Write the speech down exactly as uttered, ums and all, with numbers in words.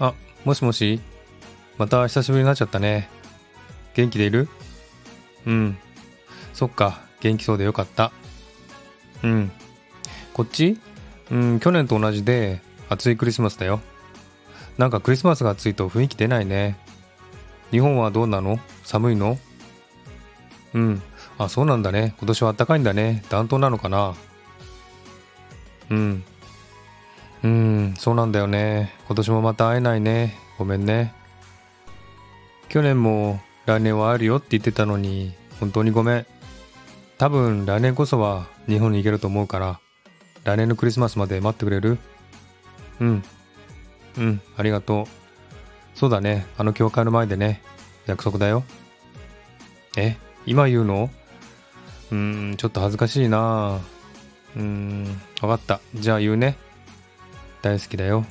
あ、もしもし。また久しぶりになっちゃったね。元気でいる？うん。そっか、元気そうでよかった。うん。こっち？うん、去年と同じで暑いクリスマスだよ。なんかクリスマスが暑いと雰囲気出ないね。日本はどうなの？寒いの？うん。あ、そうなんだね。今年は暖かいんだね。暖冬なのかな？うん。うん、そうなんだよね。今年もまた会えないね。ごめんね。去年も来年は会えるよって言ってたのに、本当にごめん。多分来年こそは日本に行けると思うから、来年のクリスマスまで待ってくれる？うん。うん、ありがとう。そうだね。あの教会の前でね。約束だよ。え、今言うの？うーん、ちょっと恥ずかしいな。うーん、わかった。じゃあ言うね。大好きだよ。